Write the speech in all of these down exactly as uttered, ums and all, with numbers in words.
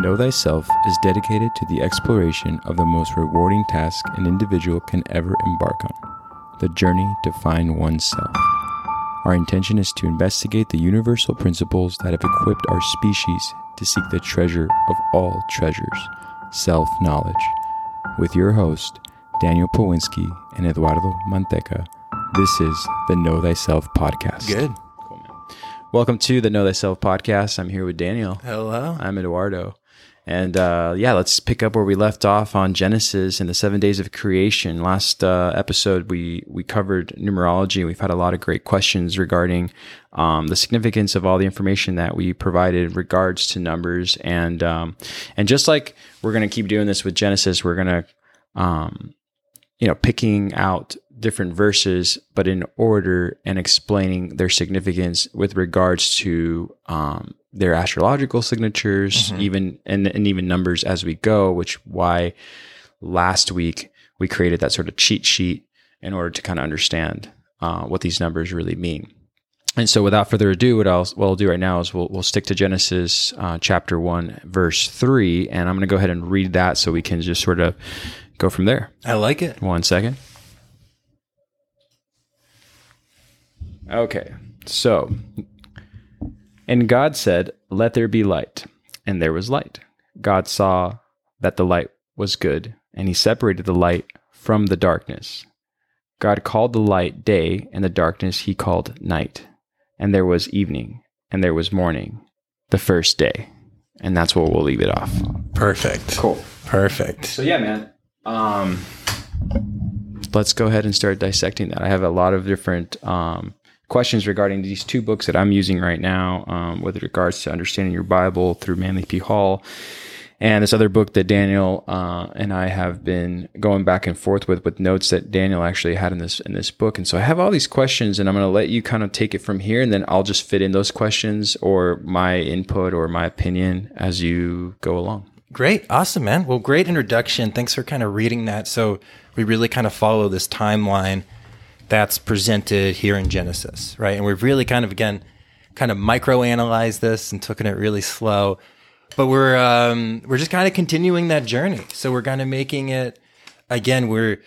Know Thyself is dedicated to the exploration of the most rewarding task an individual can ever embark on, the journey to find oneself. Our intention is to investigate the universal principles that have equipped our species to seek the treasure of all treasures, self-knowledge, with your host, Daniel Pawinski and Eduardo Manteca. This is the Know Thyself Podcast. Good. Cool, man. Welcome to the Know Thyself Podcast. I'm here with Daniel. Hello. I'm Eduardo. And uh, yeah, let's pick up where we left off on Genesis and the seven days of creation. Last uh, episode, we we covered numerology. We've had a lot of great questions regarding um, the significance of all the information that we provided regards to numbers. And um, and just like we're going to keep doing this with Genesis, we're going to, um, you know, picking out different verses, but in order and explaining their significance with regards to um, their astrological signatures, mm-hmm. even and, and even numbers as we go, which why last week we created that sort of cheat sheet in order to kind of understand uh, what these numbers really mean. And so without further ado, what I'll, what I'll do right now is we'll we'll stick to Genesis uh, chapter one, verse three, and I'm going to go ahead and read that so we can just sort of go from there. I like it. One second. Okay, so, and God said, "Let there be light," and there was light. God saw that the light was good, and he separated the light from the darkness. God called the light day, and the darkness he called night. And there was evening, and there was morning, the first day. And that's where we'll leave it off. Perfect. Cool. Perfect. So yeah, man. Um, let's go ahead and start dissecting that. I have a lot of different um, questions regarding these two books that I'm using right now, um, with regards to understanding your Bible through Manly P. Hall, and this other book that Daniel uh, and I have been going back and forth with, with notes that Daniel actually had in this in this book. And so I have all these questions, and I'm going to let you kind of take it from here, and then I'll just fit in those questions or my input or my opinion as you go along. Great. Awesome, man. Well, great introduction. Thanks for kind of reading that. So we really kind of follow this timeline that's presented here in Genesis, right? And we've really kind of, again, kind of micro-analyzed this and taken it really slow. But we're um, we're just kind of continuing that journey. So we're kind of making it, again, we're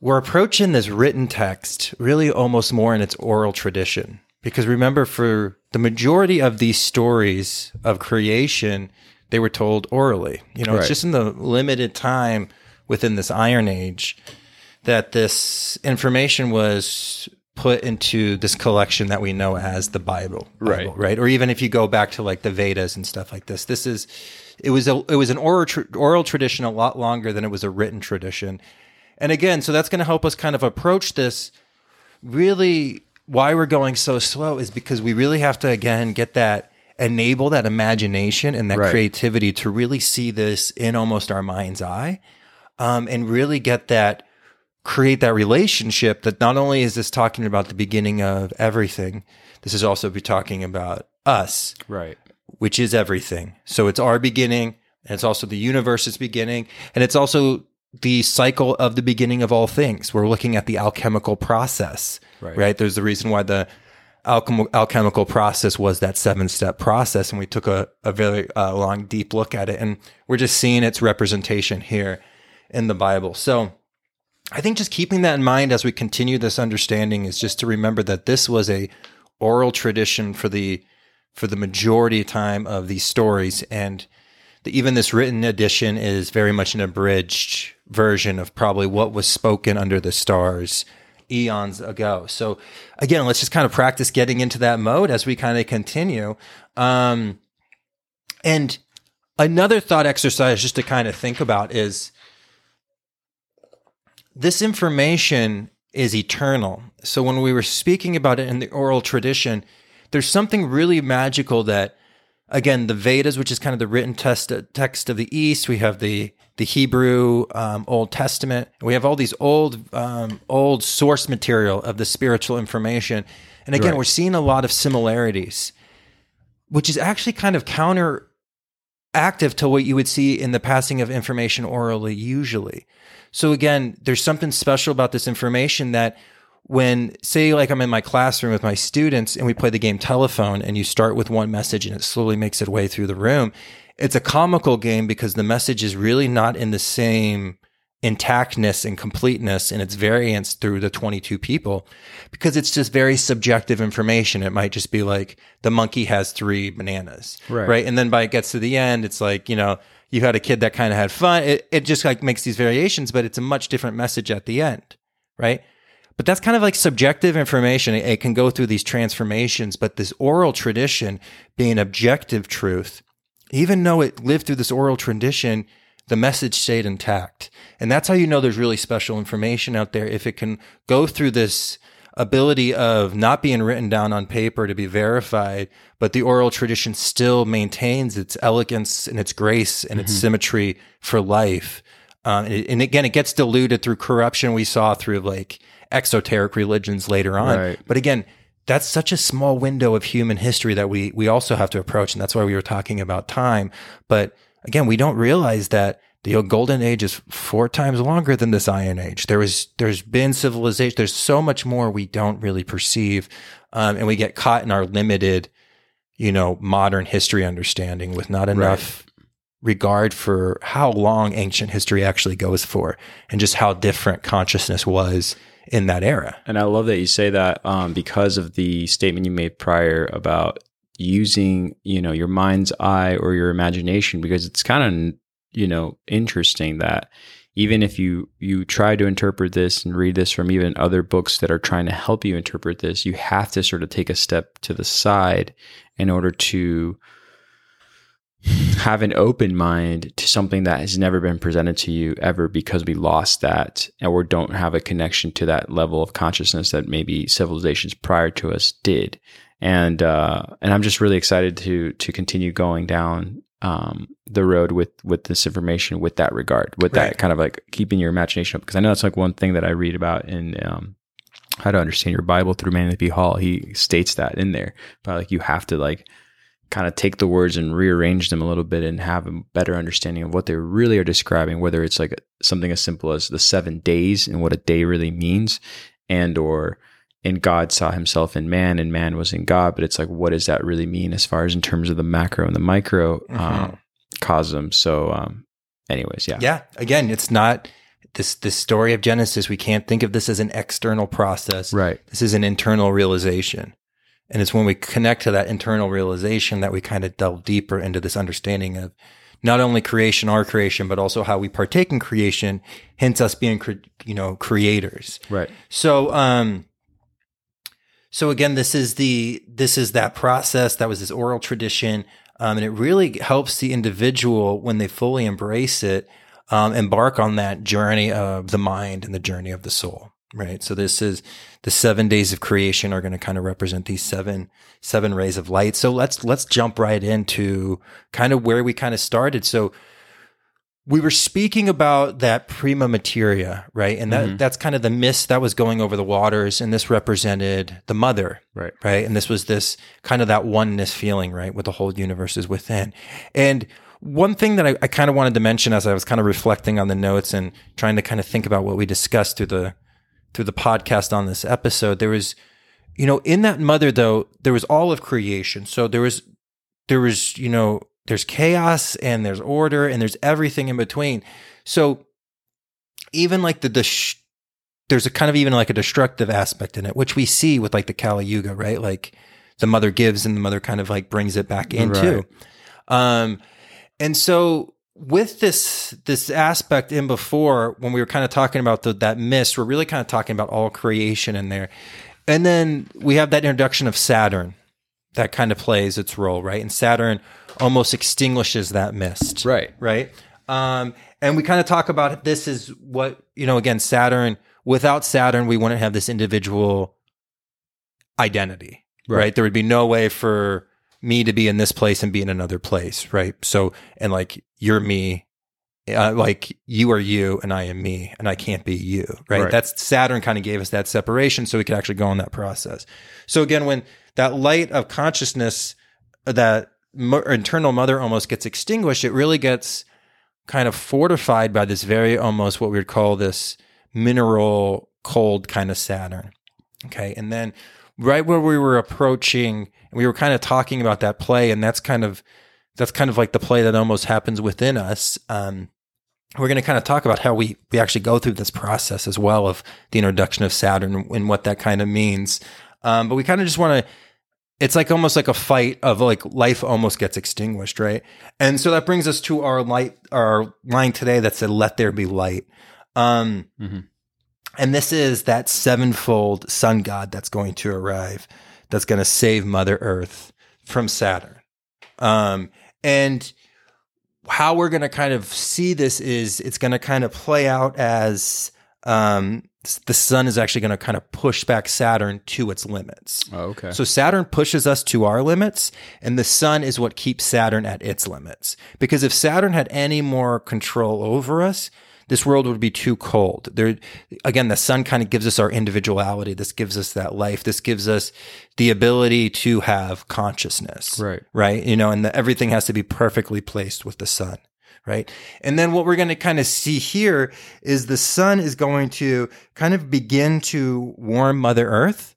we're approaching this written text really almost more in its oral tradition. Because remember, for the majority of these stories of creation, they were told orally. You know, right. It's just in the limited time within this Iron Age that this information was put into this collection that we know as the Bible, right? Bible, right? Or even if you go back to like the Vedas and stuff like this, this is it was a it was an oral tra- oral tradition a lot longer than it was a written tradition. And again, so that's going to help us kind of approach this. Really, why we're going so slow is because we really have to again get that. Enable that imagination and that right. creativity to really see this in almost our mind's eye, um, and really get that, create that relationship that not only is this talking about the beginning of everything, this is also be talking about us, right? Which is everything. So it's our beginning, and it's also the universe's beginning, and it's also the cycle of the beginning of all things. We're looking at the alchemical process, right? right? There's the reason why the Alchem- alchemical process was that seven-step process, and we took a, a very uh, long, deep look at it, and we're just seeing its representation here in the Bible. So I think just keeping that in mind as we continue this understanding is just to remember that this was a oral tradition for the for the majority time of these stories, and the, even this written edition is very much an abridged version of probably what was spoken under the stars eons ago. So again, let's just kind of practice getting into that mode as we kind of continue. Um, and another thought exercise just to kind of think about is this information is eternal. So when we were speaking about it in the oral tradition, there's something really magical that, again, the Vedas, which is kind of the written test, text of the East, we have the the Hebrew um, Old Testament, and we have all these old um, old source material of the spiritual information. And again, right. we're seeing a lot of similarities, which is actually kind of counteractive to what you would see in the passing of information orally usually. So again, there's something special about this information that when, say, like I'm in my classroom with my students and we play the game telephone and you start with one message and it slowly makes its way through the room, it's a comical game because the message is really not in the same intactness and completeness and its variance through the twenty-two people, because it's just very subjective information. It might just be like, the monkey has three bananas, right? right? And then by it gets to the end, it's like, you know, you had a kid that kind of had fun. It, it just like makes these variations, but it's a much different message at the end, right? But that's kind of like subjective information. It, it can go through these transformations, but this oral tradition being objective truth, even though it lived through this oral tradition, the message stayed intact. And that's how you know there's really special information out there. If it can go through this ability of not being written down on paper to be verified, but the oral tradition still maintains its elegance and its grace and mm-hmm. its symmetry for life. Um, and, it, and again, it gets diluted through corruption we saw through like exoteric religions later on. Right. But again, that's such a small window of human history that we we also have to approach. And that's why we were talking about time. But again, we don't realize that the golden age is four times longer than this iron age. There was, there's been civilization. There's so much more we don't really perceive. Um, and we get caught in our limited, you know, modern history understanding with not enough right. regard for how long ancient history actually goes for and just how different consciousness was in that era. And I love that you say that um, because of the statement you made prior about using, you know, your mind's eye or your imagination, because it's kind of, you know, interesting that even if you, you try to interpret this and read this from even other books that are trying to help you interpret this, you have to sort of take a step to the side in order to have an open mind to something that has never been presented to you ever, because we lost that or don't have a connection to that level of consciousness that maybe civilizations prior to us did. And, uh, and I'm just really excited to, to continue going down um, the road with, with this information, with that regard, with right. that kind of like keeping your imagination up. Because I know that's like one thing that I read about in, um, How to Understand Your Bible through Manly P. Hall. He states that in there, but like, you have to like kind of take the words and rearrange them a little bit and have a better understanding of what they really are describing, whether it's like something as simple as the seven days and what a day really means, and, or, and God saw himself in man and man was in God. But it's like, what does that really mean as far as in terms of the macro and the micro mm-hmm. uh, cosm? So um, anyways, yeah. Yeah. Again, it's not this, this story of Genesis. We can't think of this as an external process. Right. This is an internal realization. And it's when we connect to that internal realization that we kind of delve deeper into this understanding of not only creation, our creation, but also how we partake in creation, hence us being, cre- you know, creators. Right. So, um, So again, this is the this is that process that was this oral tradition, um, and it really helps the individual when they fully embrace it, um, embark on that journey of the mind and the journey of the soul, right? So this is the seven days of creation are going to kind of represent these seven seven rays of light. So let's let's jump right into kind of where we kind of started. So we were speaking about that prima materia, right? And that, mm-hmm. that's kind of the mist that was going over the waters, and this represented the mother, right? Right. And this was this kind of that oneness feeling, right? With the whole universe is within. And one thing that I, I kind of wanted to mention as I was kind of reflecting on the notes and trying to kind of think about what we discussed through the through the podcast on this episode, there was, you know, in that mother though, there was all of creation. So there was, there was, you know, there's chaos and there's order and there's everything in between. So even like the, the sh- there's a kind of even like a destructive aspect in it, which we see with like the Kali Yuga, right? Like the mother gives and the mother kind of like brings it back into. Right. Um, and so with this, this aspect in before, when we were kind of talking about the, that mist, we're really kind of talking about all creation in there. And then we have that introduction of Saturn that kind of plays its role, right? And Saturn almost extinguishes that mist. Right. Right. Um, and we kind of talk about this is what, you know, again, Saturn, without Saturn, we wouldn't have this individual identity, right. right? There would be no way for me to be in this place and be in another place. Right. So, and like, you're me, uh, like you are you and I am me and I can't be you. Right. right. That's Saturn kind of gave us that separation so we could actually go on that process. So again, when that light of consciousness, that internal mother almost gets extinguished, it really gets kind of fortified by this very almost what we would call this mineral cold kind of Saturn, Okay. And then right where we were approaching, we were kind of talking about that play, and that's kind of, that's kind of like the play that almost happens within us. Um, we're going to kind of talk about how we, we actually go through this process as well of the introduction of Saturn and what that kind of means. Um, but we kind of just want to, it's like almost like a fight of like life almost gets extinguished, right? And so that brings us to our light, our line today that said, let there be light. Um, mm-hmm. And this is that sevenfold sun god that's going to arrive, that's going to save Mother Earth from Saturn. Um, and how we're going to kind of see this is it's going to kind of play out as um, the sun is actually going to kind of push back Saturn to its limits. Oh, okay. So Saturn pushes us to our limits, and the sun is what keeps Saturn at its limits. Because if Saturn had any more control over us, this world would be too cold. There, again, the sun kind of gives us our individuality. This gives us that life. This gives us the ability to have consciousness, right? Right, you know, and the, everything has to be perfectly placed with the sun, right? And then what we're going to kind of see here is the sun is going to kind of begin to warm Mother Earth,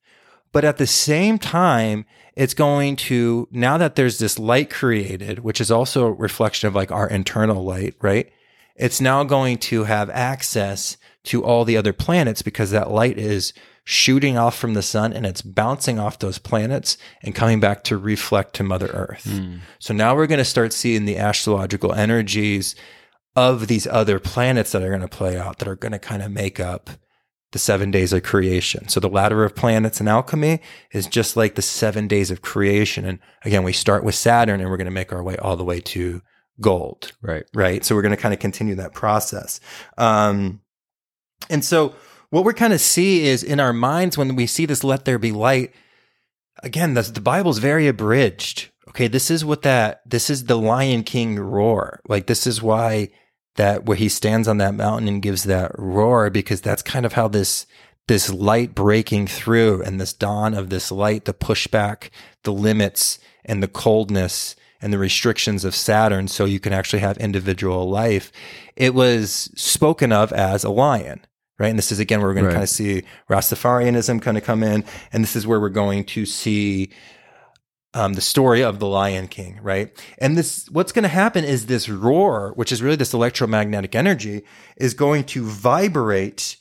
but at the same time, it's going to, now that there's this light created, which is also a reflection of like our internal light, right? It's now going to have access to all the other planets because that light is shooting off from the sun and it's bouncing off those planets and coming back to reflect to Mother Earth. Mm. So now we're going to start seeing the astrological energies of these other planets that are going to play out, that are going to kind of make up the seven days of creation. So the ladder of planets in alchemy is just like the seven days of creation. And again, we start with Saturn and we're going to make our way all the way to gold. Right. Right. So we're going to kind of continue that process. Um, and so what we're kind of see is in our minds, when we see this, let there be light, again, the, the Bible's very abridged. Okay. This is what that, this is the Lion King roar. Like this is why that, where he stands on that mountain and gives that roar, because that's kind of how this, this light breaking through and this dawn of this light, the pushback, the limits and the coldness and the restrictions of Saturn, so you can actually have individual life. It was spoken of as a lion, right? And this is, again, where we're going right. to kind of see Rastafarianism kind of come in, and this is where we're going to see um, the story of the Lion King, right? And this, what's going to happen is this roar, which is really this electromagnetic energy, is going to vibrate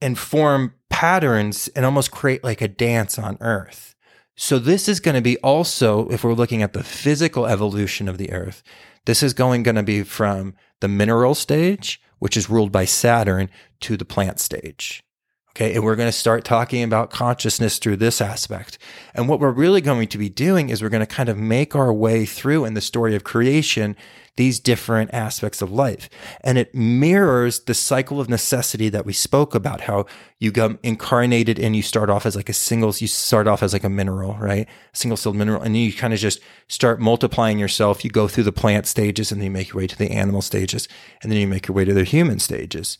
and form patterns and almost create like a dance on Earth. So this is going to be also, if we're looking at the physical evolution of the Earth, this is going, going to be from the mineral stage, which is ruled by Saturn, to the plant stage. Okay, and we're going to start talking about consciousness through this aspect. And what we're really going to be doing is we're going to kind of make our way through in the story of creation these different aspects of life. And it mirrors the cycle of necessity that we spoke about, how you come incarnated and you start off as like a single, you start off as like a mineral, right? A single-celled mineral. And then you kind of just start multiplying yourself. You go through the plant stages and then you make your way to the animal stages. And then you make your way to the human stages.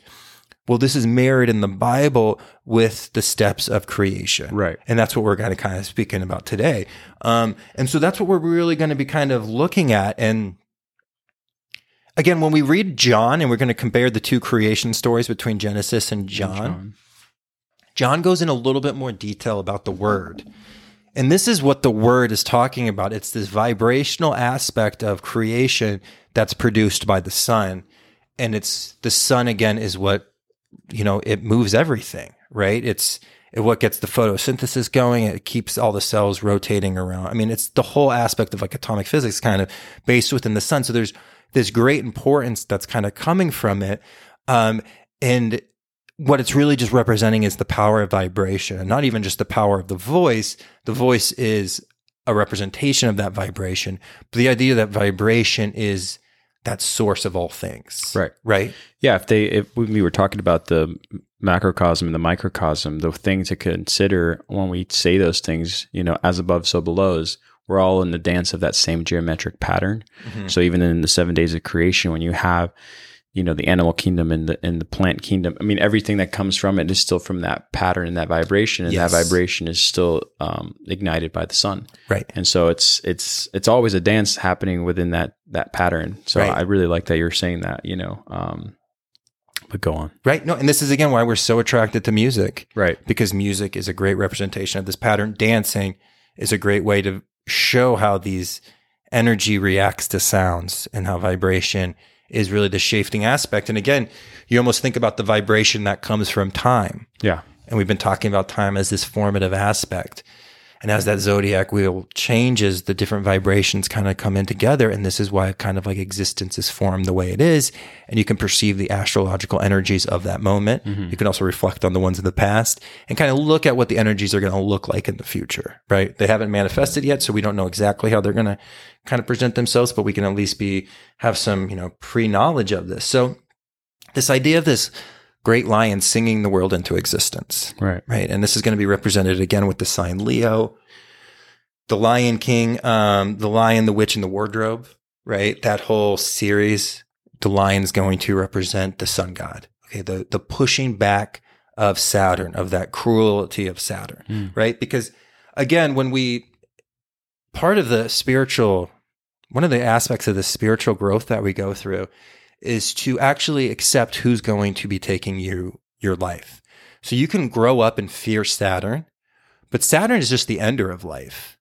Well, this is mirrored in the Bible with the steps of creation. Right. And that's what we're kind of kind of speaking about today. Um, and so that's what we're really going to be kind of looking at. And again, when we read John, and we're going to compare the two creation stories between Genesis and John, and John, John goes in a little bit more detail about the Word. And this is what the Word is talking about. It's this vibrational aspect of creation that's produced by the sun. And it's the sun, again, is what, you know, it moves everything, right? It's it, what gets the photosynthesis going. It keeps all the cells rotating around. I mean, it's the whole aspect of like atomic physics kind of based within the sun. So there's this great importance that's kind of coming from it. Um, and what it's really just representing is the power of vibration, and not even just the power of the voice. The voice is a representation of that vibration, but the idea that vibration is that source of all things. Right. Right. Yeah. If they, if we were talking about the macrocosm and the microcosm, the thing to consider when we say those things, you know, as above, so below, is we're all in the dance of that same geometric pattern. Mm-hmm. So even in the seven days of creation, when you have, you know, the animal kingdom and the, and the plant kingdom, I mean, everything that comes from it is still from that pattern and that vibration, and yes. that vibration is still um, ignited by the sun. Right. And so it's, it's, it's always a dance happening within that, that pattern. So right. I really like that you're saying that, you know, um, but go on. Right. No, and this is, again, why we're so attracted to music. Right. Because music is a great representation of this pattern. Dancing is a great way to show how these energy reacts to sounds and how vibration is really the shifting aspect. And again, you almost think about the vibration that comes from time. Yeah. And we've been talking about time as this formative aspect. And as that zodiac wheel changes, the different vibrations kind of come in together. And this is why kind of like existence is formed the way it is. And you can perceive the astrological energies of that moment. Mm-hmm. You can also reflect on the ones of the past and kind of look at what the energies are going to look like in the future, right? They haven't manifested yet, so we don't know exactly how they're going to kind of present themselves, but we can at least be have some, you know, pre-knowledge of this. So this idea of this great lion singing the world into existence. Right. Right. And this is going to be represented again with the sign Leo, the Lion King, um, the Lion, the Witch, and the Wardrobe, right? That whole series, the lion is going to represent the sun god. Okay. The, the pushing back of Saturn, of that cruelty of Saturn, mm. right? Because again, when we, part of the spiritual, one of the aspects of the spiritual growth that we go through is to actually accept who's going to be taking you, your life. So you can grow up and fear Saturn, but Saturn is just the ender of life.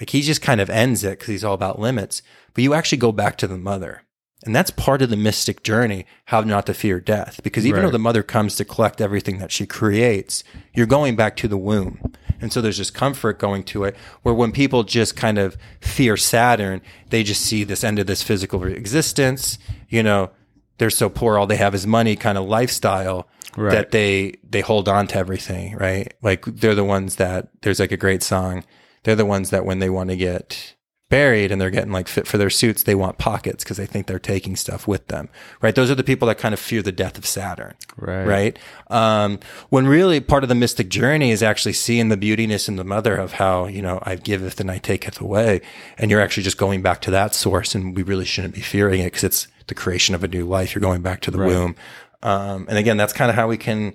Like he just kind of ends it because he's all about limits, but you actually go back to the mother. And that's part of the mystic journey, how not to fear death. Because even right. though the mother comes to collect everything that she creates, you're going back to the womb. And so there's this comfort going to it, where when people just kind of fear Saturn, they just see this end of this physical existence, you know, they're so poor, all they have is money kind of lifestyle right. that they they hold on to everything, right? Like they're the ones that, there's like a great song, they're the ones that when they want to get buried and they're getting like fit for their suits, they want pockets because they think they're taking stuff with them, right? Those are the people that kind of fear the death of Saturn, right? right? Um, when really part of the mystic journey is actually seeing the beautiness in the mother of how, you know, I giveth and I taketh away. And you're actually just going back to that source, and we really shouldn't be fearing it because it's the creation of a new life. You're going back to the right. womb. Um, and again, that's kind of how we can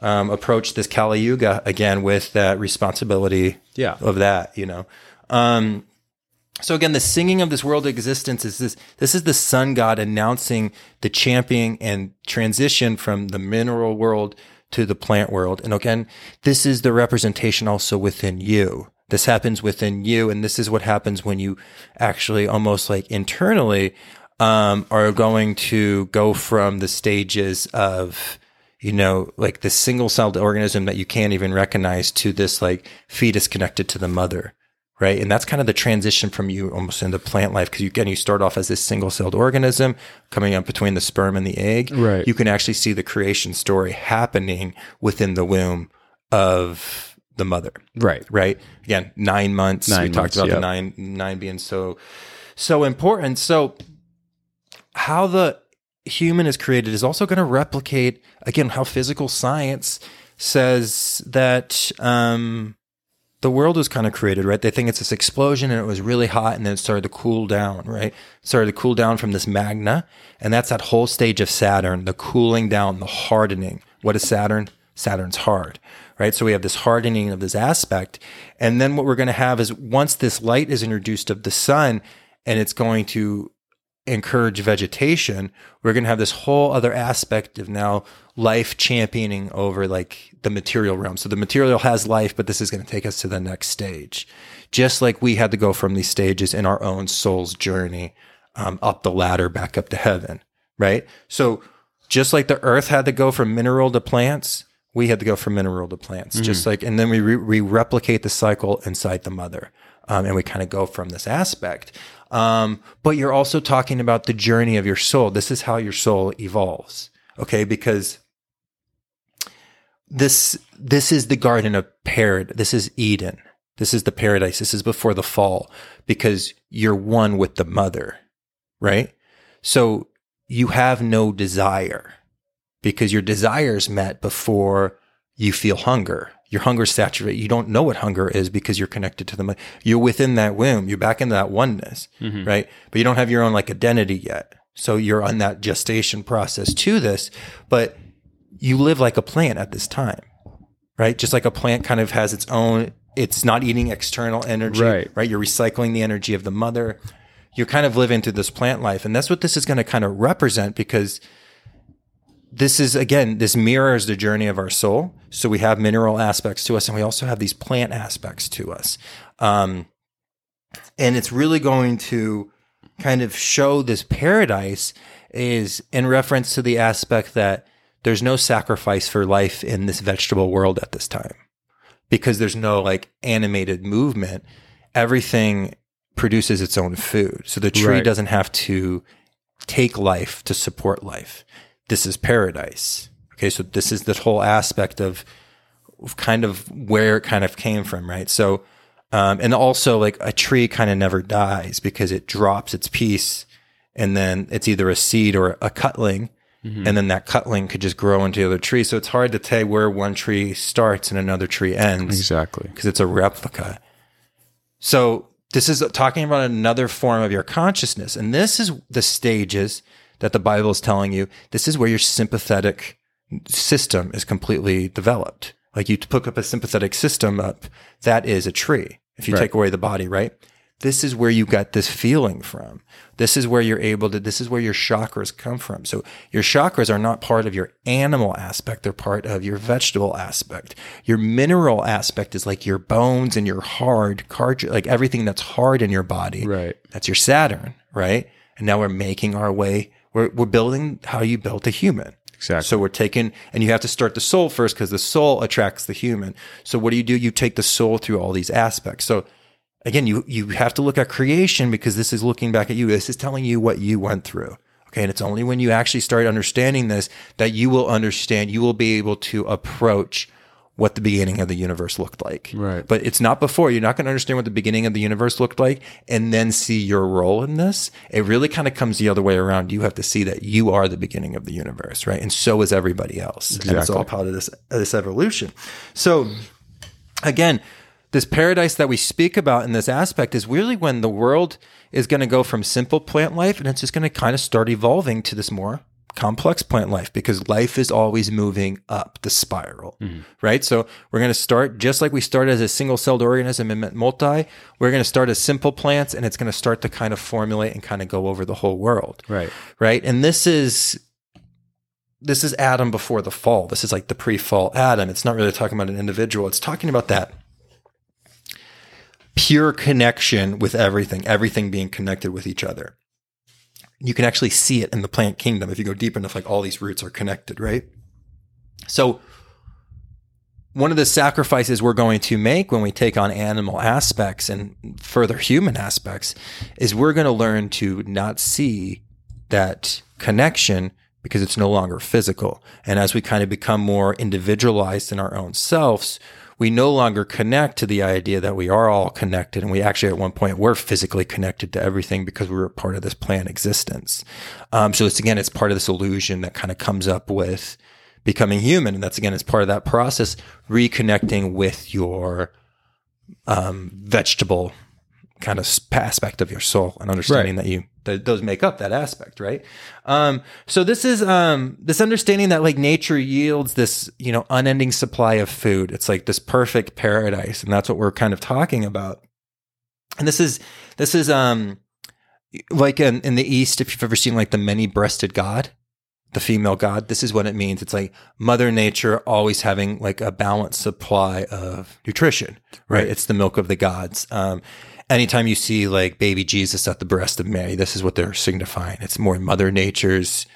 um, approach this Kali Yuga again with that responsibility yeah. of that, you know? Um, So again, the singing of this world existence is this, this is the sun god announcing the championing and transition from the mineral world to the plant world. And again, this is the representation also within you. This happens within you. And this is what happens when you actually almost like internally, um, are going to go from the stages of, you know, like the single celled organism that you can't even recognize to this like fetus connected to the mother. Right. And that's kind of the transition from you almost into plant life. Cause you, again, you start off as this single celled organism coming up between the sperm and the egg. Right. You can actually see the creation story happening within the womb of the mother. Right. Right. Again, nine months. Nine we months, talked about yep. the nine, nine being so, so important. So how the human is created is also going to replicate, again, how physical science says that, um, the world was kind of created, right? They think it's this explosion and it was really hot and then it started to cool down, right? It started to cool down from this magna. And that's that whole stage of Saturn, the cooling down, the hardening. What is Saturn? Saturn's hard, right? So we have this hardening of this aspect. And then what we're going to have is once this light is introduced of the sun and it's going to encourage vegetation, we're going to have this whole other aspect of now life championing over like the material realm. So the material has life, but this is going to take us to the next stage. Just like we had to go from these stages in our own soul's journey, um, up the ladder, back up to heaven, right? So just like the earth had to go from mineral to plants, we had to go from mineral to plants, mm-hmm. just like, and then we, re- we replicate the cycle inside the mother. Um, and we kind of go from this aspect. Um, but you're also talking about the journey of your soul. This is how your soul evolves. Okay. Because this, this is the garden of paradise. This is Eden. This is the paradise. This is before the fall because you're one with the mother, right? So you have no desire because your desire is met before you feel hunger. Your hunger is saturated. You don't know what hunger is because you're connected to the mother. You're within that womb. You're back into that oneness, mm-hmm. right? But you don't have your own like identity yet. So you're on that gestation process to this, but you live like a plant at this time, right? Just like a plant kind of has its own, it's not eating external energy, right? right? You're recycling the energy of the mother. You're kind of living through this plant life. And that's what this is going to kind of represent because this is, again, this mirrors the journey of our soul. So we have mineral aspects to us, and we also have these plant aspects to us. Um, and it's really going to kind of show this paradise is in reference to the aspect that there's no sacrifice for life in this vegetable world at this time, because there's no like animated movement. Everything produces its own food. So the tree right. doesn't have to take life to support life. This is paradise. Okay. So this is the whole aspect of kind of where it kind of came from. Right. So, um, and also like a tree kind of never dies because it drops its piece, and then it's either a seed or a cutling. Mm-hmm. And then that cutling could just grow into the other tree. So it's hard to tell where one tree starts and another tree ends. Exactly. Because it's a replica. So this is talking about another form of your consciousness. And this is the stages that the Bible is telling you. This is where your sympathetic system is completely developed. Like you pick up a sympathetic system up, that is a tree. If you right. take away the body, right? This is where you got this feeling from. This is where you're able to, this is where your chakras come from. So your chakras are not part of your animal aspect. They're part of your vegetable aspect. Your mineral aspect is like your bones and your hard cartilage, like everything that's hard in your body. Right. That's your Saturn, right? And now we're making our way. We're, we're building how you built a human. Exactly. So we're taking, and you have to start the soul first because the soul attracts the human. So what do you do? You take the soul through all these aspects. So again, you you have to look at creation because this is looking back at you. This is telling you what you went through. Okay, and it's only when you actually start understanding this that you will understand, you will be able to approach what the beginning of the universe looked like. Right. But it's not before. You're not going to understand what the beginning of the universe looked like and then see your role in this. It really kind of comes the other way around. You have to see that you are the beginning of the universe, right? And so is everybody else. Exactly. And it's all part of this, this evolution. So again, this paradise that we speak about in this aspect is really when the world is going to go from simple plant life, and it's just going to kind of start evolving to this more complex plant life, because life is always moving up the spiral, mm-hmm. right? So we're going to start, just like we started as a single-celled organism and multi, we're going to start as simple plants, and it's going to start to kind of formulate and kind of go over the whole world. Right. Right? And this is... This is Adam before the fall. This is like the pre-fall Adam. It's not really talking about an individual. It's talking about that pure connection with everything, everything being connected with each other. You can actually see it in the plant kingdom. If you go deep enough, like all these roots are connected, right? So one of the sacrifices we're going to make when we take on animal aspects and further human aspects is we're going to learn to not see that connection because it's no longer physical. And as we kind of become more individualized in our own selves, we no longer connect to the idea that we are all connected, and we actually at one point were physically connected to everything because we were part of this plant existence. Um, so it's again, it's part of this illusion that kind of comes up with becoming human, and that's again, it's part of that process reconnecting with your um, vegetable kind of aspect of your soul and understanding right. that you that those make up that aspect, right? Um, so this is um, this understanding that like nature yields this, you know, unending supply of food. It's like this perfect paradise, and that's what we're kind of talking about. And this is this is um, like in, in the East, if you've ever seen like the many-breasted god, the female god, this is what it means. It's like Mother Nature always having like a balanced supply of nutrition, right? right. It's the milk of the gods. Um, Anytime you see like baby Jesus at the breast of Mary, this is what they're signifying. It's more Mother Nature's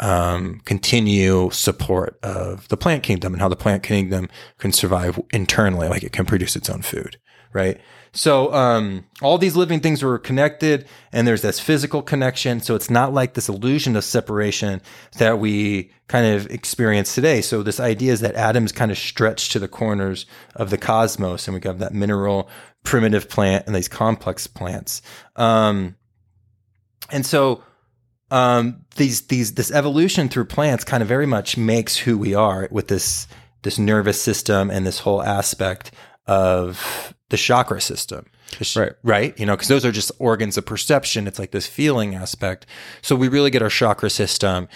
um, continual support of the plant kingdom and how the plant kingdom can survive internally, like it can produce its own food, right? So um, all these living things were connected, and there's this physical connection. So it's not like this illusion of separation that we kind of experience today. So this idea is that atoms kind of stretch to the corners of the cosmos, and we have that mineral primitive plant and these complex plants. Um, and so um, these, these, this evolution through plants kind of very much makes who we are with this, this nervous system and this whole aspect of the chakra system. Right. Right. You know, because those are just organs of perception. It's like this feeling aspect. So we really get our chakra system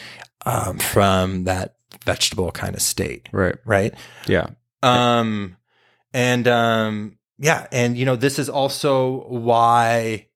um, from that vegetable kind of state. Right. Right. Yeah. Um, and, um, Yeah, and you know, this is also why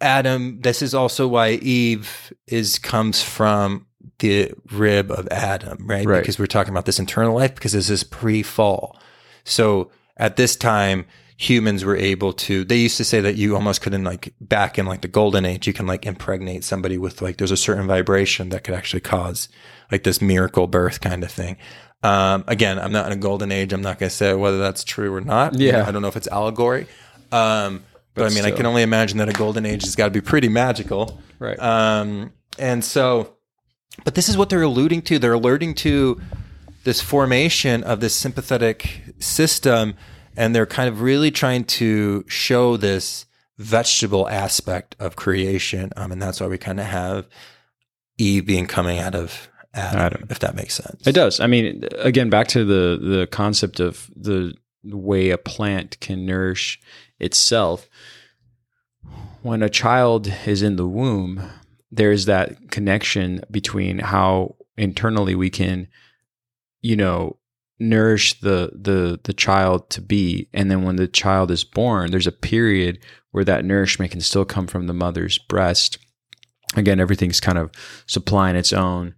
Adam, this is also why Eve is comes from the rib of Adam, right? right? Because we're talking about this internal life, because this is pre-fall. So at this time, humans were able to, they used to say that you almost couldn't, like, back in like the golden age, you can like impregnate somebody with like, there's a certain vibration that could actually cause like this miracle birth kind of thing. Um, again, I'm not in a golden age. I'm not going to say whether that's true or not. Yeah. I don't know if it's allegory. Um, but, but I mean, still. I can only imagine that a golden age has got to be pretty magical. Right. Um, and so, but this is what they're alluding to. They're alluding to this formation of this sympathetic system, and they're kind of really trying to show this vegetable aspect of creation. Um, and that's why we kind of have Eve being coming out of Adam, Adam, if that makes sense. It does. I mean, again, back to the the concept of the way a plant can nourish itself. When a child is in the womb, there's that connection between how internally we can, you know, nourish the the the child to be, and then when the child is born, there's a period where that nourishment can still come from the mother's breast. Again, everything's kind of supplying its own,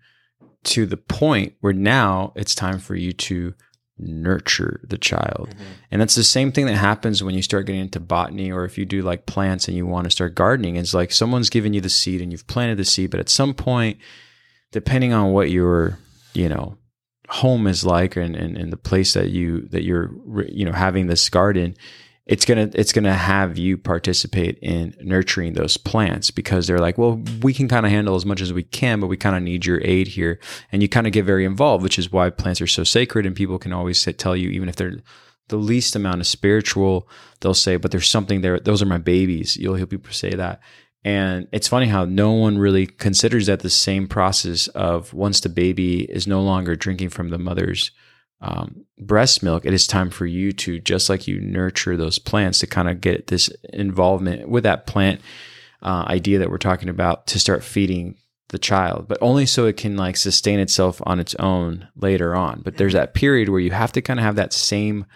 to the point where now it's time for you to nurture the child. Mm-hmm. And that's the same thing that happens when you start getting into botany, or if you do like plants and you want to start gardening. It's like someone's given you the seed and you've planted the seed, but at some point, depending on what your, you know, home is like, and, and, and the place that you, that you're, you know, having this garden, it's going to, it's going to have you participate in nurturing those plants, because they're like, well, we can kind of handle as much as we can, but we kind of need your aid here. And you kind of get very involved, which is why plants are so sacred. And people can always say, tell you, even if they're the least amount of spiritual, they'll say, but there's something there. Those are my babies. You'll hear people say that. And it's funny how no one really considers that the same process of once the baby is no longer drinking from the mother's Um, breast milk, it is time for you to, just like you nurture those plants, to kind of get this involvement with that plant uh, idea that we're talking about, to start feeding the child, but only so it can like sustain itself on its own later on. But there's that period where you have to kind of have that same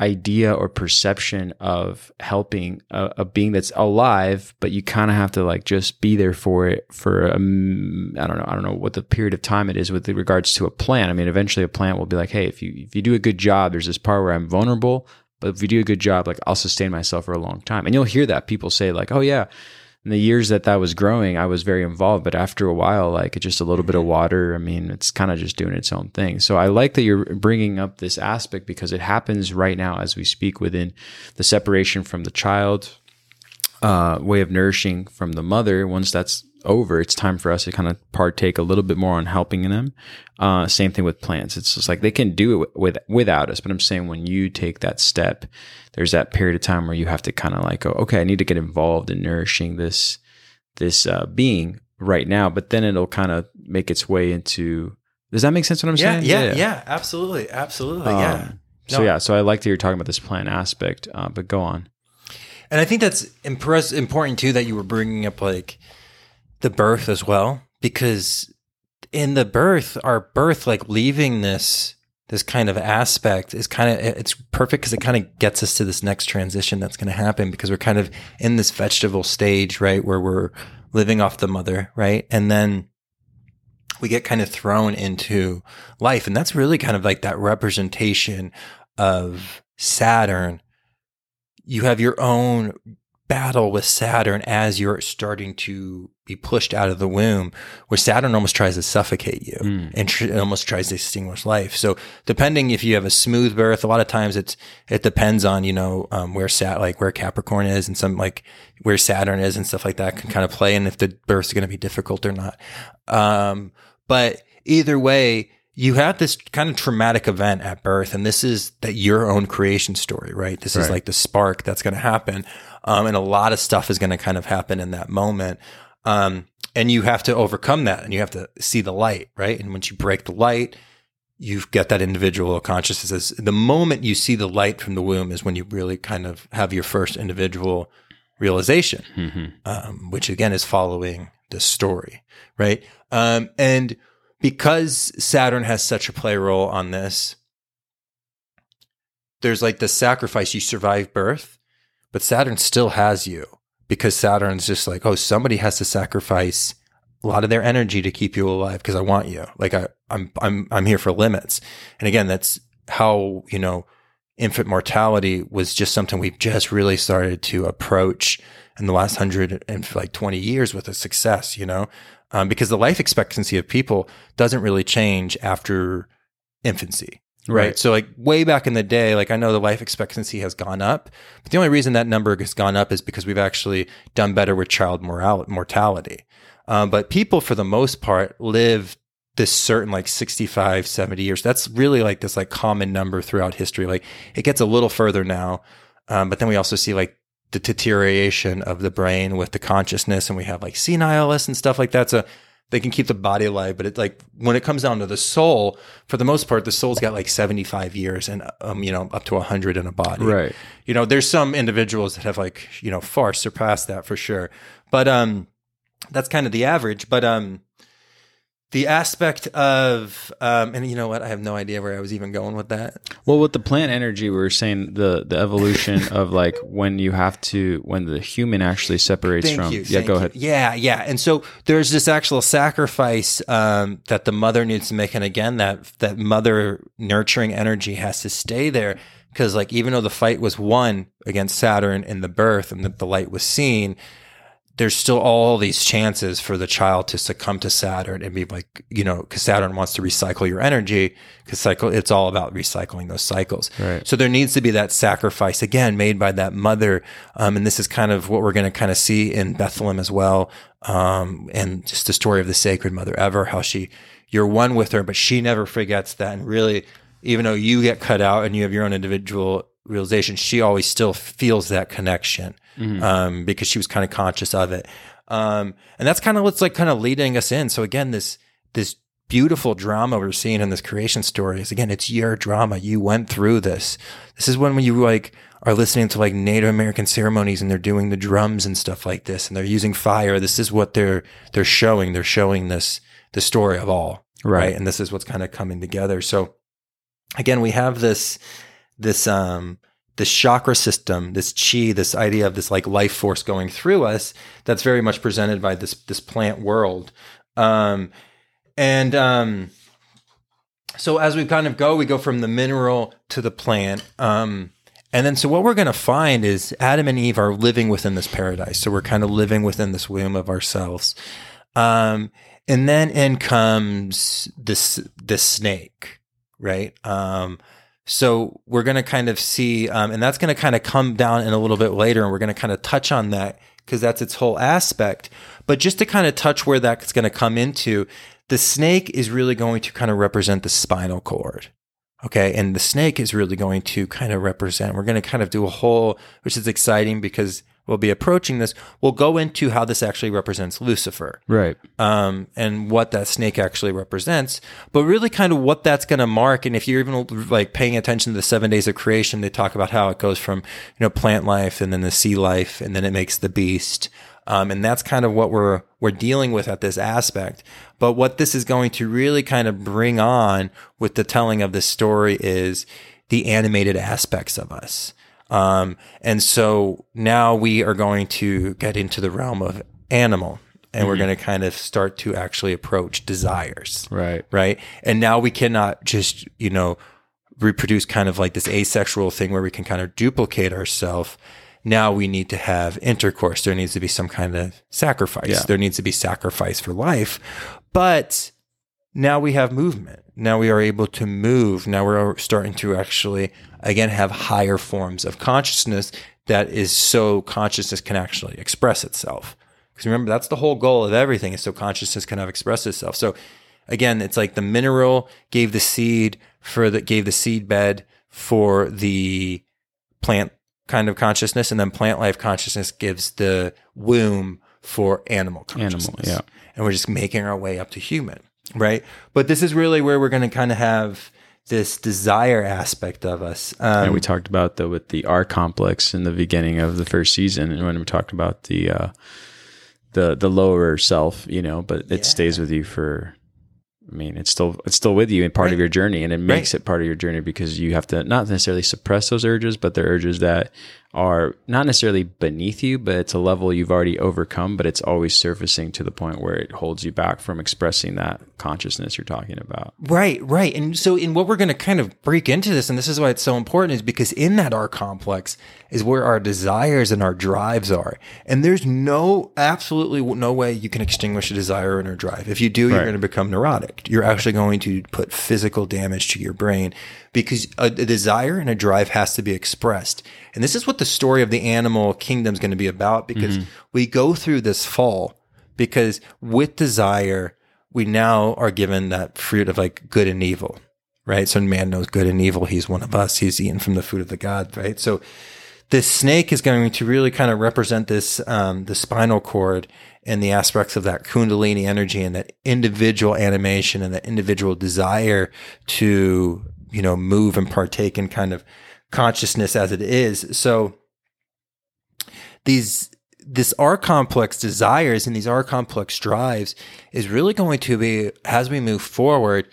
idea or perception of helping a, a being that's alive, but you kind of have to like just be there for it for um, I don't know I don't know what the period of time it is with regards to a plant. I mean, eventually a plant will be like, hey, if you if you do a good job, there's this part where I'm vulnerable, but if you do a good job, like I'll sustain myself for a long time. And you'll hear that people say like, oh yeah, in the years that that was growing, I was very involved, but after a while, like just a little bit of water, I mean, it's kind of just doing its own thing. So I like that you're bringing up this aspect, because it happens right now as we speak within the separation from the child, uh, way of nourishing from the mother. Once that's over, it's time for us to kind of partake a little bit more on helping them. Uh, same thing with plants. It's just like they can do it with without us, but I'm saying when you take that step, there's that period of time where you have to kind of like go, okay, I need to get involved in nourishing this this uh, being right now. But then it'll kind of make its way into. Does that make sense? What I'm yeah, saying? Yeah, yeah, yeah, absolutely, absolutely, um, yeah. No. So yeah, so I like that you're talking about this plant aspect, uh, but go on. And I think that's impress- important too, that you were bringing up like the birth as well, because in the birth, our birth, like leaving this this kind of aspect is kind of, it's perfect, because it kind of gets us to this next transition that's going to happen, because we're kind of in this vegetable stage, right, where we're living off the mother, right, and then we get kind of thrown into life, and that's really kind of like that representation of Saturn. You have your own battle with Saturn as you're starting to be pushed out of the womb, where Saturn almost tries to suffocate you mm. and tr- almost tries to extinguish life. So depending if you have a smooth birth, a lot of times it's it depends on, you know, um, where Sat like where Capricorn is, and some like where Saturn is and stuff like that can kind of play, and if the birth's going to be difficult or not. Um, but either way, you have this kind of traumatic event at birth, and this is that your own creation story, right? This right. is like the spark that's going to happen. Um, and a lot of stuff is going to kind of happen in that moment. Um, and you have to overcome that, and you have to see the light, right? And once you break the light, you've got that individual consciousness. The moment you see the light from the womb is when you really kind of have your first individual realization, mm-hmm. um, which again is following this story, right? Um, and because Saturn has such a play role on this, there's like the sacrifice. You survive birth, but Saturn still has you, because Saturn's just like, oh, somebody has to sacrifice a lot of their energy to keep you alive because I want you. Like I, I'm, I'm, I'm here for limits. And again, that's how, you know, infant mortality was just something we've just really started to approach in the last hundred and like twenty years with a success, you know, um, because the life expectancy of people doesn't really change after infancy. Right? Right. So like way back in the day, like I know the life expectancy has gone up, but the only reason that number has gone up is because we've actually done better with child moral- mortality. Um, but people for the most part live this certain like sixty-five, seventy years. That's really like this like common number throughout history. Like it gets a little further now. Um, but then we also see like the deterioration of the brain with the consciousness, and we have like senileness and stuff like that. So they can keep the body alive, but it like when it comes down to the soul, for the most part, the soul's got like seventy-five years and um, you know, up to a hundred in a body. Right. You know, there's some individuals that have like, you know, far surpassed that for sure. But um, that's kind of the average. But um, the aspect of um, and you know what, I have no idea where I was even going with that. Well, with the plant energy, we were saying the the evolution of like when you have to when the human actually separates thank from. You, yeah, go you. ahead. Yeah, yeah. And so there's this actual sacrifice um, that the mother needs to make, and again, that that mother nurturing energy has to stay there because, like, even though the fight was won against Saturn in the birth, and the, the light was seen, there's still all these chances for the child to succumb to Saturn and be like, you know, because Saturn wants to recycle your energy, because cycle it's all about recycling those cycles. Right. So there needs to be that sacrifice, again, made by that mother. Um, and this is kind of what we're going to kind of see in Bethlehem as well. Um, and just the story of the Sacred Mother Ever, how she, you're one with her, but she never forgets that. And really, even though you get cut out and you have your own individual realization, she always still feels that connection. Mm-hmm. Um, because she was kind of conscious of it. Um, and that's kind of what's like kind of leading us in. So again, this, this beautiful drama we're seeing in this creation story is, again, it's your drama. You went through this. This is when, when you like are listening to like Native American ceremonies and they're doing the drums and stuff like this, and they're using fire. This is what they're, they're showing. They're showing this, the story of all. Right. Right? And this is what's kind of coming together. So again, we have this, this, um, this chakra system, this chi, this idea of this like life force going through us, that's very much presented by this, this plant world. Um, and um, so as we kind of go, we go from the mineral to the plant. Um, and then, so what we're going to find is Adam and Eve are living within this paradise. So we're kind of living within this womb of ourselves. Um, and then in comes this, this snake, right? Um, So we're going to kind of see, um, and that's going to kind of come down in a little bit later, and we're going to kind of touch on that because that's its whole aspect. But just to kind of touch where that's going to come into, the snake is really going to kind of represent the spinal cord, okay? And the snake is really going to kind of represent, we're going to kind of do a whole, which is exciting because we'll be approaching this, we'll go into how this actually represents Lucifer. Right. Um, and what that snake actually represents, but really kind of what that's going to mark. And if you're even like paying attention to the seven days of creation, they talk about how it goes from, you know, plant life and then the sea life, and then it makes the beast. Um, and that's kind of what we're, we're dealing with at this aspect. But what this is going to really kind of bring on with the telling of this story is the animated aspects of us. Um, and so now we are going to get into the realm of animal, and mm-hmm. we're going to kind of start to actually approach desires. Right. Right. And now we cannot just, you know, reproduce kind of like this asexual thing where we can kind of duplicate ourselves. Now we need to have intercourse. There needs to be some kind of sacrifice. Yeah. There needs to be sacrifice for life, but now we have movement. Now we are able to move. Now we're starting to actually, again, have higher forms of consciousness that is so consciousness can actually express itself. Because remember, that's the whole goal of everything is so consciousness can have expressed itself. So again, it's like the mineral gave the seed for the, gave the seed bed for the plant kind of consciousness, and then plant life consciousness gives the womb for animal consciousness. Animal, yeah. And we're just making our way up to human. Right. But this is really where we're going to kind of have this desire aspect of us. Um, and we talked about the, with the R complex in the beginning of the first season. And when we talked about the, uh, the, the lower self, you know, but it yeah. stays with you for, I mean, it's still, it's still with you in part right. of your journey, and it makes right. it part of your journey because you have to not necessarily suppress those urges, but they're urges that are not necessarily beneath you, but it's a level you've already overcome, but it's always surfacing to the point where it holds you back from expressing that consciousness you're talking about. Right, right. And so in what we're going to kind of break into this, and this is why it's so important, is because in that R complex is where our desires and our drives are. And there's no, absolutely no way you can extinguish a desire and a drive. If you do, you're right. going to become neurotic. You're actually going to put physical damage to your brain, because a, a desire and a drive has to be expressed. And this is what the story of the animal kingdom is going to be about, because mm-hmm. we go through this fall because with desire, we now are given that fruit of like good and evil, right? So man knows good and evil. He's one of us. He's eaten from the food of the God, right? So this snake is going to really kind of represent this, um, the spinal cord and the aspects of that Kundalini energy and that individual animation and that individual desire to, you know, move and partake in kind of consciousness as it is. So these this R complex desires and these R complex drives is really going to be, as we move forward,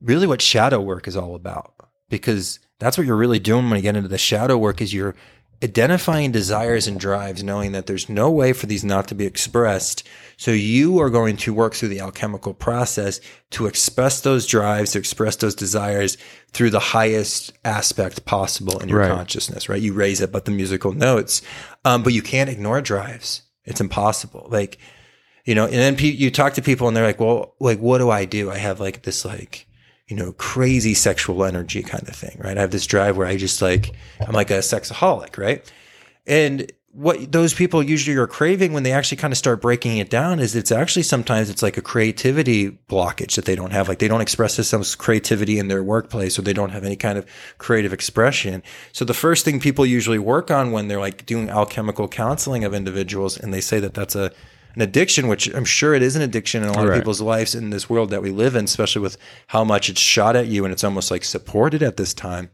really what shadow work is all about, because that's what you're really doing when you get into the shadow work is you're identifying desires and drives, knowing that there's no way for these not to be expressed. So you are going to work through the alchemical process to express those drives, to express those desires through the highest aspect possible in your right. consciousness, right? You raise up but the musical notes, um, but you can't ignore drives. It's impossible. Like, you know, and then pe- you talk to people and they're like, well, like, what do I do? I have like this, like, you know, crazy sexual energy kind of thing, right? I have this drive where I just like, I'm like a sexaholic, right? And what those people usually are craving when they actually kind of start breaking it down is it's actually sometimes it's like a creativity blockage that they don't have. Like they don't express this creativity in their workplace, or they don't have any kind of creative expression. So the first thing people usually work on when they're like doing alchemical counseling of individuals, and they say that that's a an addiction, which I'm sure it is an addiction in a lot right. of people's lives in this world that we live in, especially with how much it's shot at you and it's almost like supported at this time.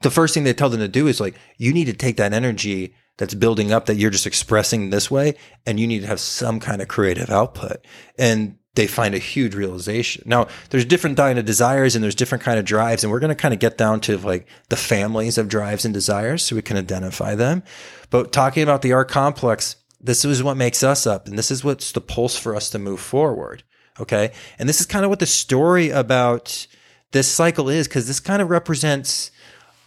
The first thing they tell them to do is like, you need to take that energy that's building up that you're just expressing this way, and you need to have some kind of creative output. And they find a huge realization. Now, there's different kind of desires and there's different kind of drives, and we're going to kind of get down to like the families of drives and desires so we can identify them. But talking about the R complex, this is what makes us up, and this is what's the pulse for us to move forward, okay? And this is kind of what the story about this cycle is, because this kind of represents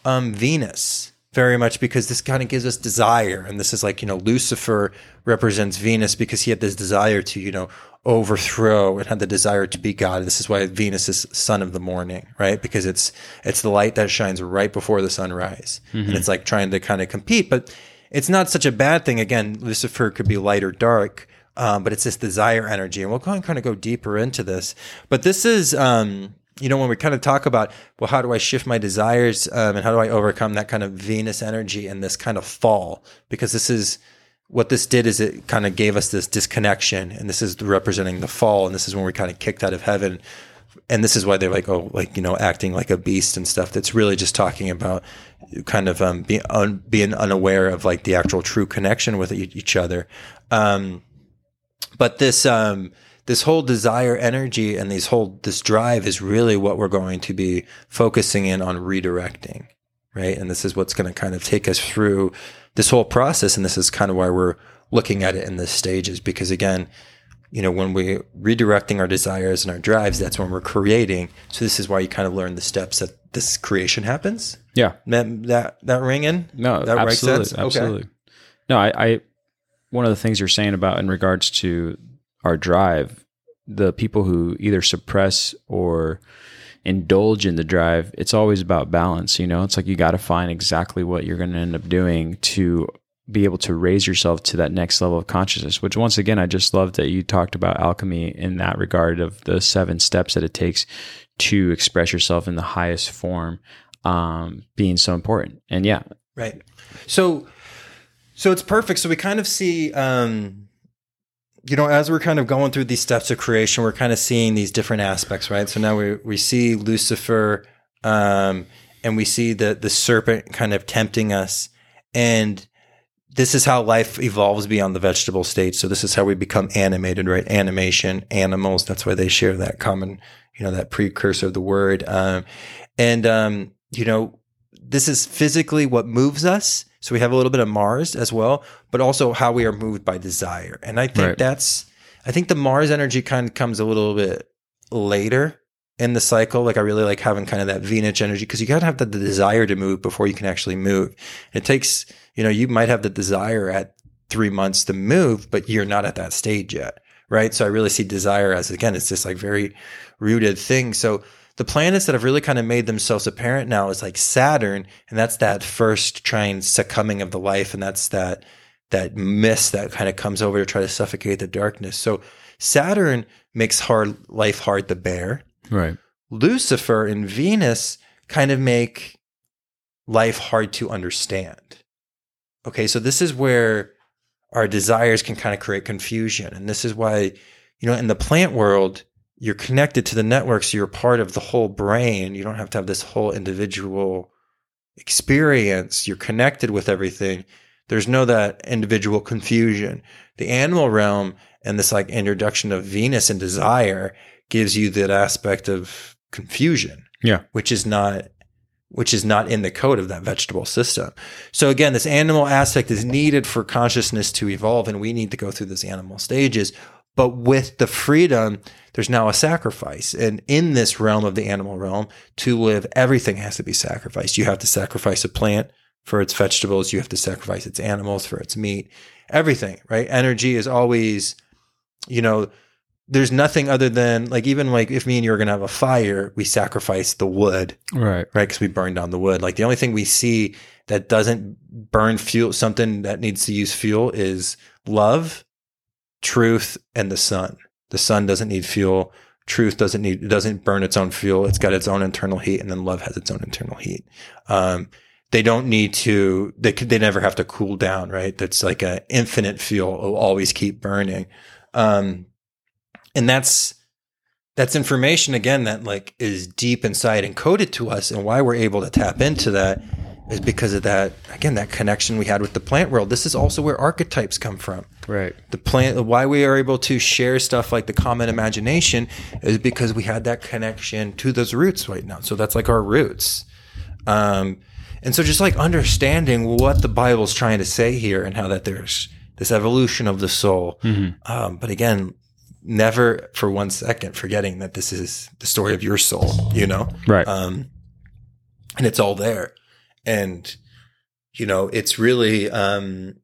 um, Venus very much, because this kind of gives us desire. And this is like, you know, Lucifer represents Venus because he had this desire to, you know, overthrow and had the desire to be God. This is why Venus is son of the morning, right? Because it's it's the light that shines right before the sunrise. Mm-hmm. And it's like trying to kind of compete, but it's not such a bad thing. Again, Lucifer could be light or dark, um, but it's this desire energy. And we'll kind of go deeper into this. But this is, um, you know, when we kind of talk about, well, how do I shift my desires um, and how do I overcome that kind of Venus energy and this kind of fall? Because this is what this did is it kind of gave us this disconnection. And this is representing the fall. And this is when we're kind of kicked out of heaven. And this is why they're like, oh, like, you know, acting like a beast and stuff. That's really just talking about kind of um, being, un- being unaware of like the actual true connection with e- each other. Um, but this um, this whole desire energy and these whole this drive is really what we're going to be focusing in on redirecting, right? And this is what's going to kind of take us through this whole process. And this is kind of why we're looking at it in this stage, is because, again, you know, when we're redirecting our desires and our drives, that's when we're creating. So this is why you kind of learn the steps that this creation happens. Yeah. That that, that ring in? No, that absolutely, makes sense? Absolutely. Okay. No, I, I, one of the things you're saying about in regards to our drive, the people who either suppress or indulge in the drive, it's always about balance. You know, it's like you got to find exactly what you're going to end up doing to be able to raise yourself to that next level of consciousness, which once again, I just love that you talked about alchemy in that regard of the seven steps that it takes to express yourself in the highest form, um, being so important. And yeah. Right. So, so it's perfect. So we kind of see, um, you know, as we're kind of going through these steps of creation, we're kind of seeing these different aspects, right? So now we, we see Lucifer, um, and we see the, the serpent kind of tempting us, and this is how life evolves beyond the vegetable state. So this is how we become animated, right? Animation, animals. That's why they share that common, you know, that precursor of the word. Um, and, um, you know, this is physically what moves us. So we have a little bit of Mars as well, but also how we are moved by desire. And I think right. that's, I think the Mars energy kind of comes a little bit later in the cycle. Like I really like having kind of that Venus energy, because you got to have the, the desire to move before you can actually move. It takes, you know, you might have the desire at three months to move, but you're not at that stage yet. Right. So I really see desire as, again, it's this like very rooted thing. So the planets that have really kind of made themselves apparent now is like Saturn, and that's that first trying succumbing of the life, and that's that that mist that kind of comes over to try to suffocate the darkness. So Saturn makes hard life hard to bear. Right. Lucifer and Venus kind of make life hard to understand. Okay, so this is where our desires can kind of create confusion, and this is why, you know, in the plant world, you're connected to the network, so you're part of the whole brain. You don't have to have this whole individual experience. You're connected with everything. There's no that individual confusion. The animal realm and this like introduction of Venus and desire gives you that aspect of confusion, yeah, which is not which is not in the code of that vegetable system. So again, this animal aspect is needed for consciousness to evolve, and we need to go through those animal stages. But with the freedom, there's now a sacrifice. And in this realm of the animal realm, to live, everything has to be sacrificed. You have to sacrifice a plant for its vegetables. You have to sacrifice its animals for its meat. Everything, right? Energy is always, you know, there's nothing other than, like, even like if me and you are going to have a fire, we sacrifice the wood. Right. Right, because we burn down the wood. Like the only thing we see that doesn't burn fuel, something that needs to use fuel, is love, truth, and the sun. The sun doesn't need fuel. Truth doesn't need, it doesn't burn its own fuel. It's got its own internal heat, and then love has its own internal heat. Um, they don't need to, they could, they never have to cool down, right? That's like an infinite fuel. It'll always keep burning. Um, and that's, that's information, again, that like is deep inside and coded to us. And why we're able to tap into that is because of that, again, that connection we had with the plant world. This is also where archetypes come from. Right. The plant, why we are able to share stuff like the common imagination is because we had that connection to those roots right now. So that's like our roots. Um, and so just like understanding what the Bible's trying to say here, and how that there's this evolution of the soul. Mm-hmm. Um, but again, never for one second forgetting that this is the story of your soul, you know? Right. Um, and it's all there. And, you know, it's really, um,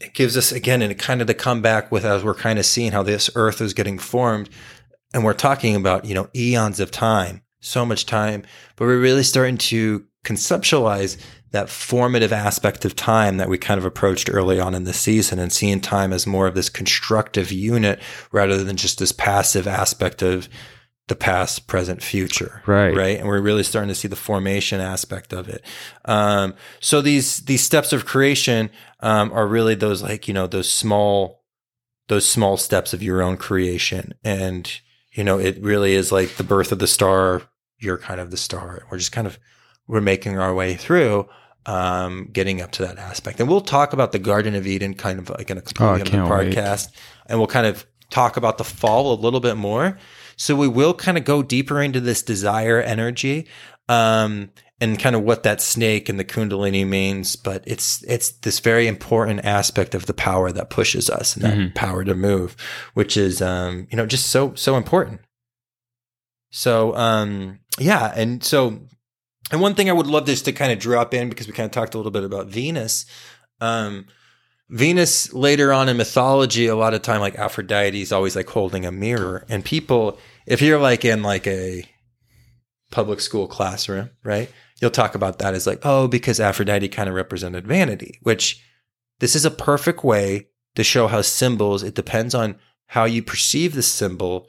it gives us, again, and kind of the comeback with, as we're kind of seeing how this earth is getting formed, and we're talking about, you know, eons of time, so much time, but we're really starting to conceptualize that formative aspect of time that we kind of approached early on in the season, and seeing time as more of this constructive unit rather than just this passive aspect of the past, present, future, right? Right, and we're really starting to see the formation aspect of it. Um, so these these steps of creation um, are really those, like, you know, those small those small steps of your own creation, and, you know, it really is like the birth of the star. You're kind of the star. We're just kind of we're making our way through, um, getting up to that aspect, and we'll talk about the Garden of Eden kind of like in a completely different podcast, and we'll kind of talk about the fall a little bit more. So we will kind of go deeper into this desire energy, um, and kind of what that snake and the Kundalini means. But it's it's this very important aspect of the power that pushes us, and that mm-hmm. power to move, which is um, you know, just so so important. So um, yeah, and so and one thing I would love just to kind of drop in, because we kind of talked a little bit about Venus. Um, Venus later on in mythology, a lot of time, like Aphrodite is always like holding a mirror, and people, if you're like in like a public school classroom, right, you'll talk about that as like, oh, because Aphrodite kind of represented vanity, which this is a perfect way to show how symbols, it depends on how you perceive the symbol,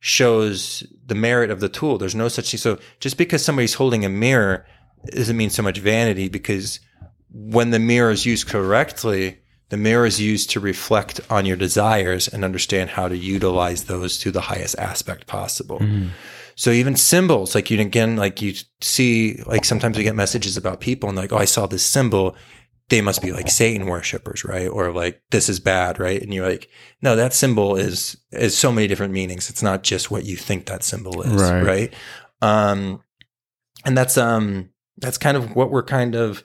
shows the merit of the tool. There's no such thing. So just because somebody's holding a mirror doesn't mean so much vanity, because when the mirror is used correctly, the mirror is used to reflect on your desires and understand how to utilize those to the highest aspect possible. Mm. So even symbols, like you again, like you see, like sometimes we get messages about people and like, oh, I saw this symbol. They must be like Satan worshipers, right? Or like, this is bad, right? And you're like, no, that symbol is, is so many different meanings. It's not just what you think that symbol is, right? right? Um, and that's, um, That's kind of what we're kind of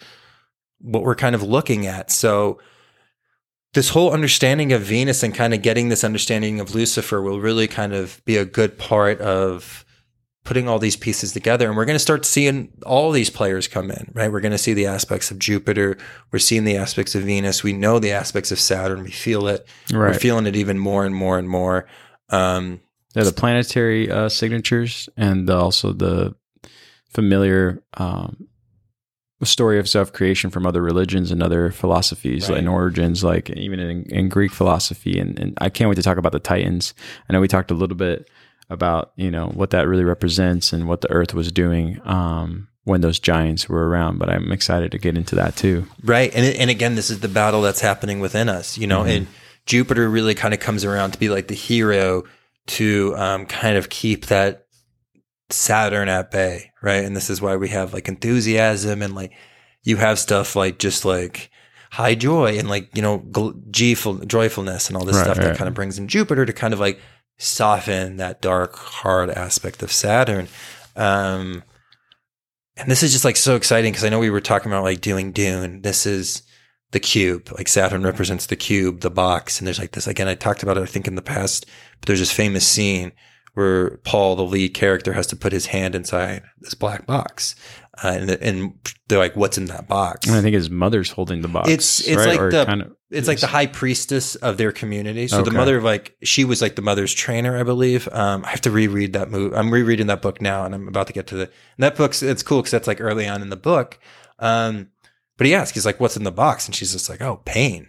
what we're kind of looking at. So this whole understanding of Venus and kind of getting this understanding of Lucifer will really kind of be a good part of putting all these pieces together. And we're going to start seeing all these players come in, right? We're going to see the aspects of Jupiter. We're seeing the aspects of Venus. We know the aspects of Saturn. We feel it. Right. We're feeling it even more and more and more. Um, yeah, the planetary uh, signatures and also the familiar um, story of self-creation from other religions and other philosophies, right, and origins, like even in, in Greek philosophy. And, and I can't wait to talk about the Titans. I know we talked a little bit about, you know, what that really represents and what the earth was doing um, when those giants were around. But I'm excited to get into that too. Right. And and again, this is the battle that's happening within us, you know, mm-hmm. and Jupiter really kind of comes around to be like the hero to um, kind of keep that Saturn at bay. Right. And this is why we have like enthusiasm and like you have stuff like just like high joy and like, you know, gl- joyfulness and all this right, stuff right. that kind of brings in Jupiter to kind of like soften that dark, hard aspect of Saturn. Um, and this is just like so exciting because I know we were talking about like doing Dune. This is the cube. Like Saturn represents the cube, the box. And there's like this, again, I talked about it, I think in the past, but there's this famous scene where Paul, the lead character, has to put his hand inside this black box. Uh, and, and they're like, what's in that box? And I think his mother's holding the box. It's, it's right? like or the, kind of, it's like the high priestess of their community. So okay. the mother of like, she was like the mother's trainer, I believe. Um, I have to reread that movie. I'm rereading that book now and I'm about to get to the, and that book's, it's cool because that's like early on in the book. Um, but he asks, he's like, what's in the box? And she's just like, oh, pain,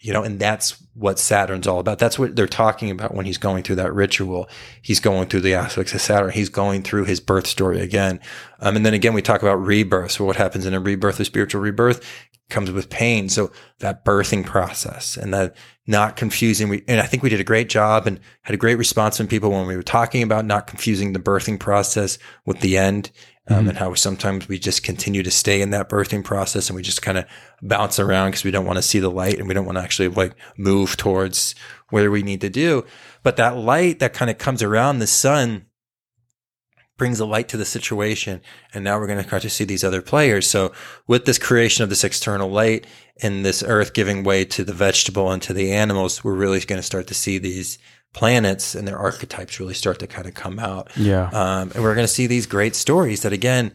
you know? And that's what Saturn's all about. That's what they're talking about when he's going through that ritual. He's going through the aspects of Saturn. He's going through his birth story again. Um, and then again, we talk about rebirth. So what happens in a rebirth, a spiritual rebirth, comes with pain. So that birthing process and that not confusing. We, and I think we did a great job and had a great response from people when we were talking about not confusing the birthing process with the end, um, mm-hmm. and how sometimes we just continue to stay in that birthing process and we just kind of bounce around because we don't want to see the light and we don't want to actually like move towards where we need to do. But that light that kind of comes around the sun brings a light to the situation. And now we're going to start to see these other players. So with this creation of this external light and this earth giving way to the vegetable and to the animals, we're really going to start to see these planets and their archetypes really start to kind of come out. Yeah. Um, and we're going to see these great stories that, again,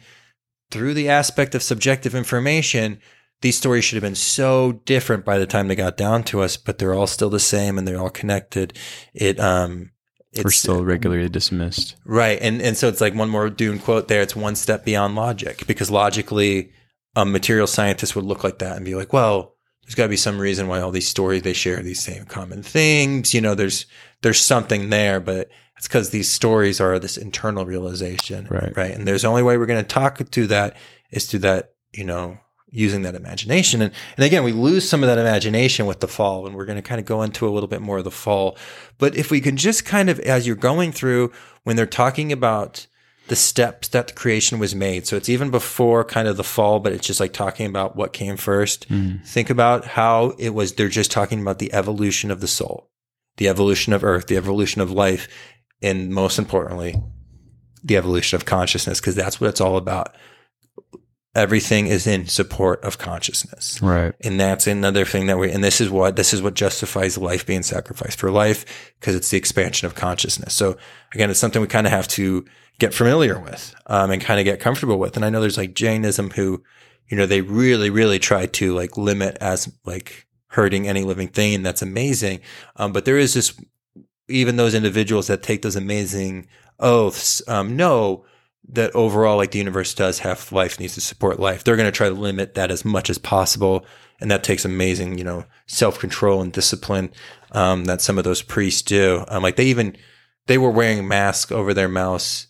through the aspect of subjective information, these stories should have been so different by the time they got down to us, but they're all still the same and they're all connected. It, um, It's, we're still regularly dismissed. Right. And and so it's like one more Dune quote there. It's one step beyond logic, because logically a material scientist would look like that and be like, well, there's got to be some reason why all these stories, they share these same common things. You know, there's there's something there, but it's because these stories are this internal realization. Right. Right. And there's the only way we're going to talk to that is through that, you know, using that imagination. And, and again, we lose some of that imagination with the fall, and we're going to kind of go into a little bit more of the fall. But if we can just kind of, as you're going through, when they're talking about the steps that the creation was made, so it's even before kind of the fall, but it's just like talking about what came first. Mm. Think about how it was, they're just talking about the evolution of the soul, the evolution of earth, the evolution of life, and most importantly, the evolution of consciousness, because that's what it's all about. Everything is in support of consciousness. Right. And that's another thing that we, and this is what, this is what justifies life being sacrificed for life, because it's the expansion of consciousness. So again, it's something we kind of have to get familiar with, um, and kind of get comfortable with. And I know there's like Jainism who, you know, they really, really try to like limit as like hurting any living thing. And that's amazing. Um, but there is this, even those individuals that take those amazing oaths, um, know that overall, like the universe does have life, needs to support life. They're going to try to limit that as much as possible. And that takes amazing, you know, self-control and discipline, um, that some of those priests do. Um, like they even, they were wearing masks over their mouths,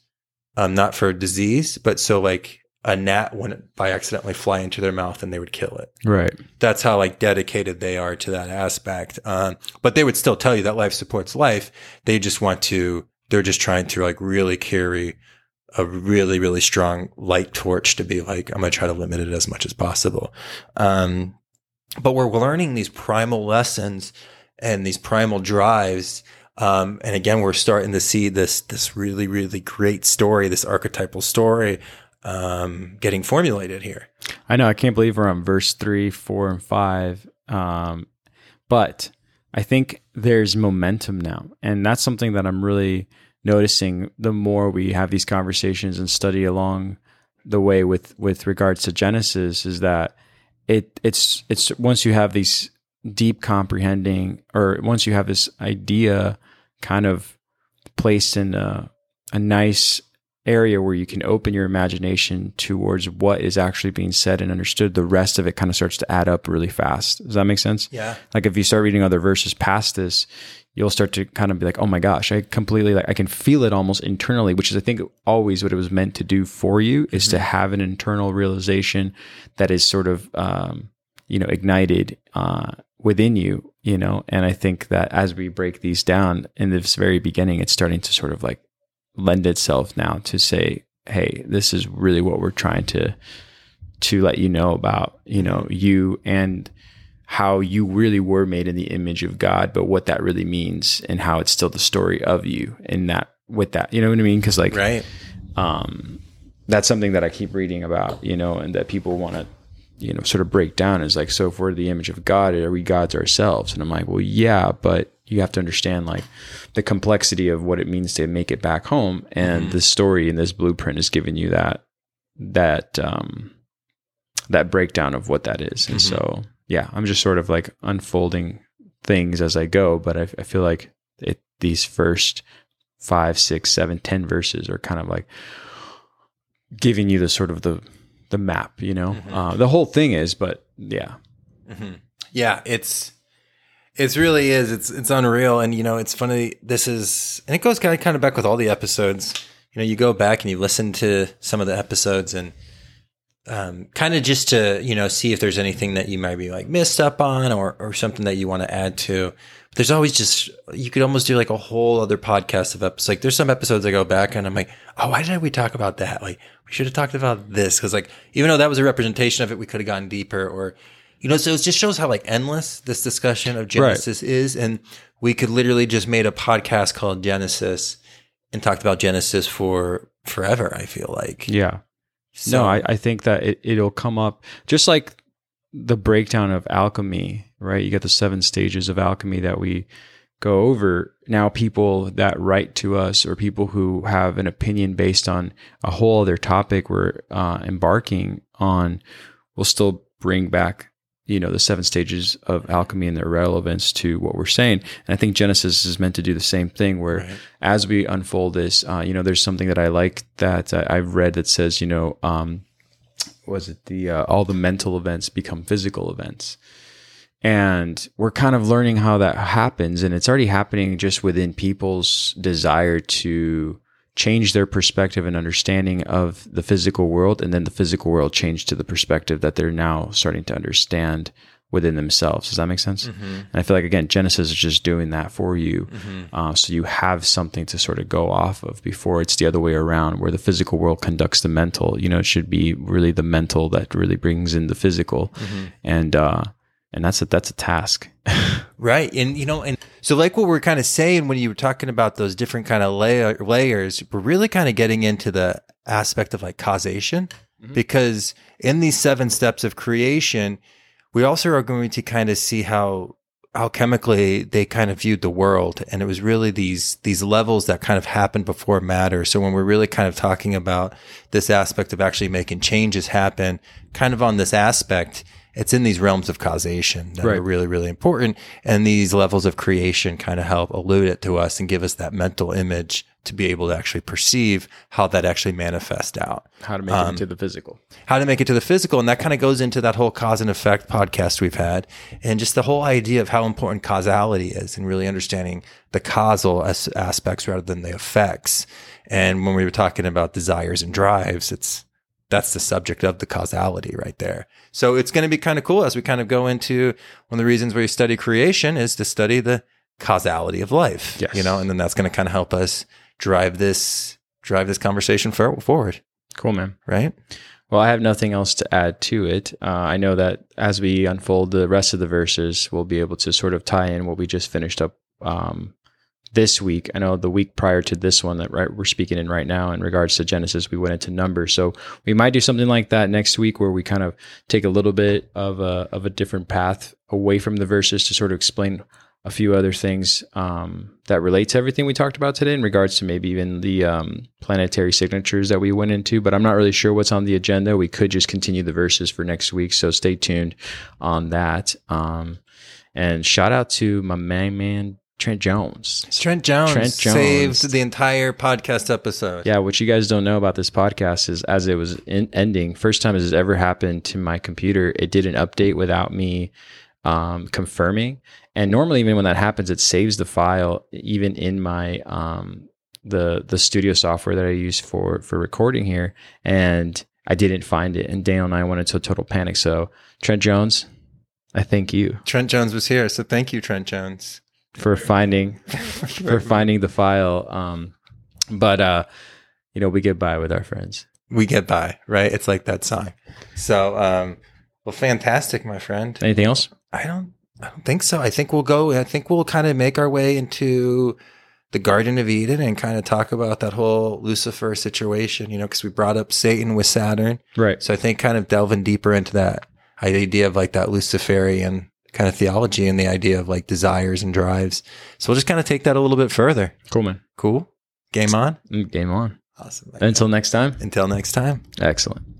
um, not for disease, but so like a gnat wouldn't by accidentally fly into their mouth and they would kill it. Right. That's how like dedicated they are to that aspect. Um, but they would still tell you that life supports life. They just want to, they're just trying to like really carry a really, really strong light torch to be like, I'm going to try to limit it as much as possible. Um, but we're learning these primal lessons and these primal drives. Um, and again, we're starting to see this, this really, really great story, this archetypal story, um, getting formulated here. I know. I can't believe we're on verse three, four, and five. Um, but I think there's momentum now. And that's something that I'm really noticing the more we have these conversations and study along the way with, with regards to Genesis, is that it it's it's once you have these deep comprehending, or once you have this idea kind of placed in a, a nice area where you can open your imagination towards what is actually being said and understood, the rest of it kind of starts to add up really fast. Does that make sense? Yeah. Like if you start reading other verses past this, you'll start to kind of be like, oh my gosh, I completely, like I can feel it almost internally, which is I think always what it was meant to do for you, is mm-hmm. to have an internal realization that is sort of, um, you know, ignited uh, within you, you know? And I think that as we break these down in this very beginning, it's starting to sort of like lend itself now to say, hey, this is really what we're trying to, to let you know about, you know, you and how you really were made in the image of God, but what that really means and how it's still the story of you and that with that, you know what I mean? Cause like, right. um, that's something that I keep reading about, you know, and that people want to, you know, sort of break down, is like, so if we're the image of God, are we gods ourselves? And I'm like, well, yeah, but you have to understand like the complexity of what it means to make it back home. And mm-hmm. the story in this blueprint is giving you that, that, um, that breakdown of what that is. And mm-hmm. so, yeah, I'm just sort of like unfolding things as I go, but I, I feel like it, these first five, six, seven, ten verses are kind of like giving you the sort of the the map, you know. Mm-hmm. Uh, the whole thing is, but yeah, mm-hmm. yeah, it's it's really is it's it's unreal, and you know, it's funny. This is, and it goes kind of kind of back with all the episodes. You know, you go back and you listen to some of the episodes and. Um, kind of just to, you know, see if there's anything that you might be like missed up on or, or something that you want to add to. But there's always just, you could almost do like a whole other podcast of episodes. Like there's some episodes I go back and I'm like, oh, why didn't we talk about that? Like we should have talked about this. Cause like, even though that was a representation of it, we could have gone deeper or, you know, so it just shows how like endless this discussion of Genesis right. is. And we could literally just made a podcast called Genesis and talked about Genesis for forever. I feel like, yeah. So. No, I, I think that it, it'll come up just like the breakdown of alchemy, right? You got the seven stages of alchemy that we go over. Now people that write to us or people who have an opinion based on a whole other topic we're uh, embarking on will still bring back, you know, the seven stages of alchemy and their relevance to what we're saying. And I think Genesis is meant to do the same thing where right. as we unfold this, uh, you know, there's something that I like that I, I've read that says, you know, um, was it the, uh, all the mental events become physical events. And we're kind of learning how that happens. And it's already happening just within people's desire to change their perspective and understanding of the physical world, and then the physical world changed to the perspective that they're now starting to understand within themselves. Does that make sense? Mm-hmm. And I feel like, again, Genesis is just doing that for you. Mm-hmm. Uh, so you have something to sort of go off of before it's the other way around where the physical world conducts the mental, you know, it should be really the mental that really brings in the physical. Mm-hmm. And, uh, and that's a, that's a task. Right. And, you know, and so like what we're kind of saying when you were talking about those different kind of layer, layers, we're really kind of getting into the aspect of like causation, mm-hmm. because in these seven steps of creation, we also are going to kind of see how how chemically they kind of viewed the world. And it was really these these levels that kind of happened before matter. So when we're really kind of talking about this aspect of actually making changes happen, kind of on this aspect, it's in these realms of causation that right. are really, really important. And these levels of creation kind of help allude it to us and give us that mental image to be able to actually perceive how that actually manifests out. How to make um, it to the physical. How to make it to the physical. And that kind of goes into that whole cause and effect podcast we've had. And just the whole idea of how important causality is and really understanding the causal as- aspects rather than the effects. And when we were talking about desires and drives, it's that's the subject of the causality right there. So it's going to be kind of cool as we kind of go into one of the reasons where you study creation is to study the causality of life, yes. you know, and then that's going to kind of help us drive this, drive this conversation forward. Cool, man. Right. Well, I have nothing else to add to it. Uh, I know that as we unfold the rest of the verses, we'll be able to sort of tie in what we just finished up, um, this week. I know the week prior to this one that right, we're speaking in right now in regards to Genesis, we went into Numbers. So we might do something like that next week where we kind of take a little bit of a, of a different path away from the verses to sort of explain a few other things um, that relate to everything we talked about today in regards to maybe even the um, planetary signatures that we went into, but I'm not really sure what's on the agenda. We could just continue the verses for next week. So stay tuned on that. Um, and shout out to my main man, Trent Jones. Trent Jones. Trent Jones saved the entire podcast episode. Yeah, what you guys don't know about this podcast is as it was in ending, first time this has ever happened to my computer, it did an update without me um, confirming. And normally, even when that happens, it saves the file even in my um, the the studio software that I use for for recording here. And I didn't find it. And Daniel and I went into a total panic. So Trent Jones, I thank you. Trent Jones was here, so thank you, Trent Jones, for finding for finding the file. Um, but uh, you know, we get by with our friends. We get by, right? It's like that song. So, um, well, fantastic, my friend. Anything else? I don't. I don't think so. I think we'll go, I think we'll kind of make our way into the Garden of Eden and kind of talk about that whole Lucifer situation, you know, because we brought up Satan with Saturn. Right. So I think kind of delving deeper into that idea of like that Luciferian kind of theology and the idea of like desires and drives. So we'll just kind of take that a little bit further. Cool, man. Cool. Game on? Game on. Awesome. Until next time. Until next time. Excellent.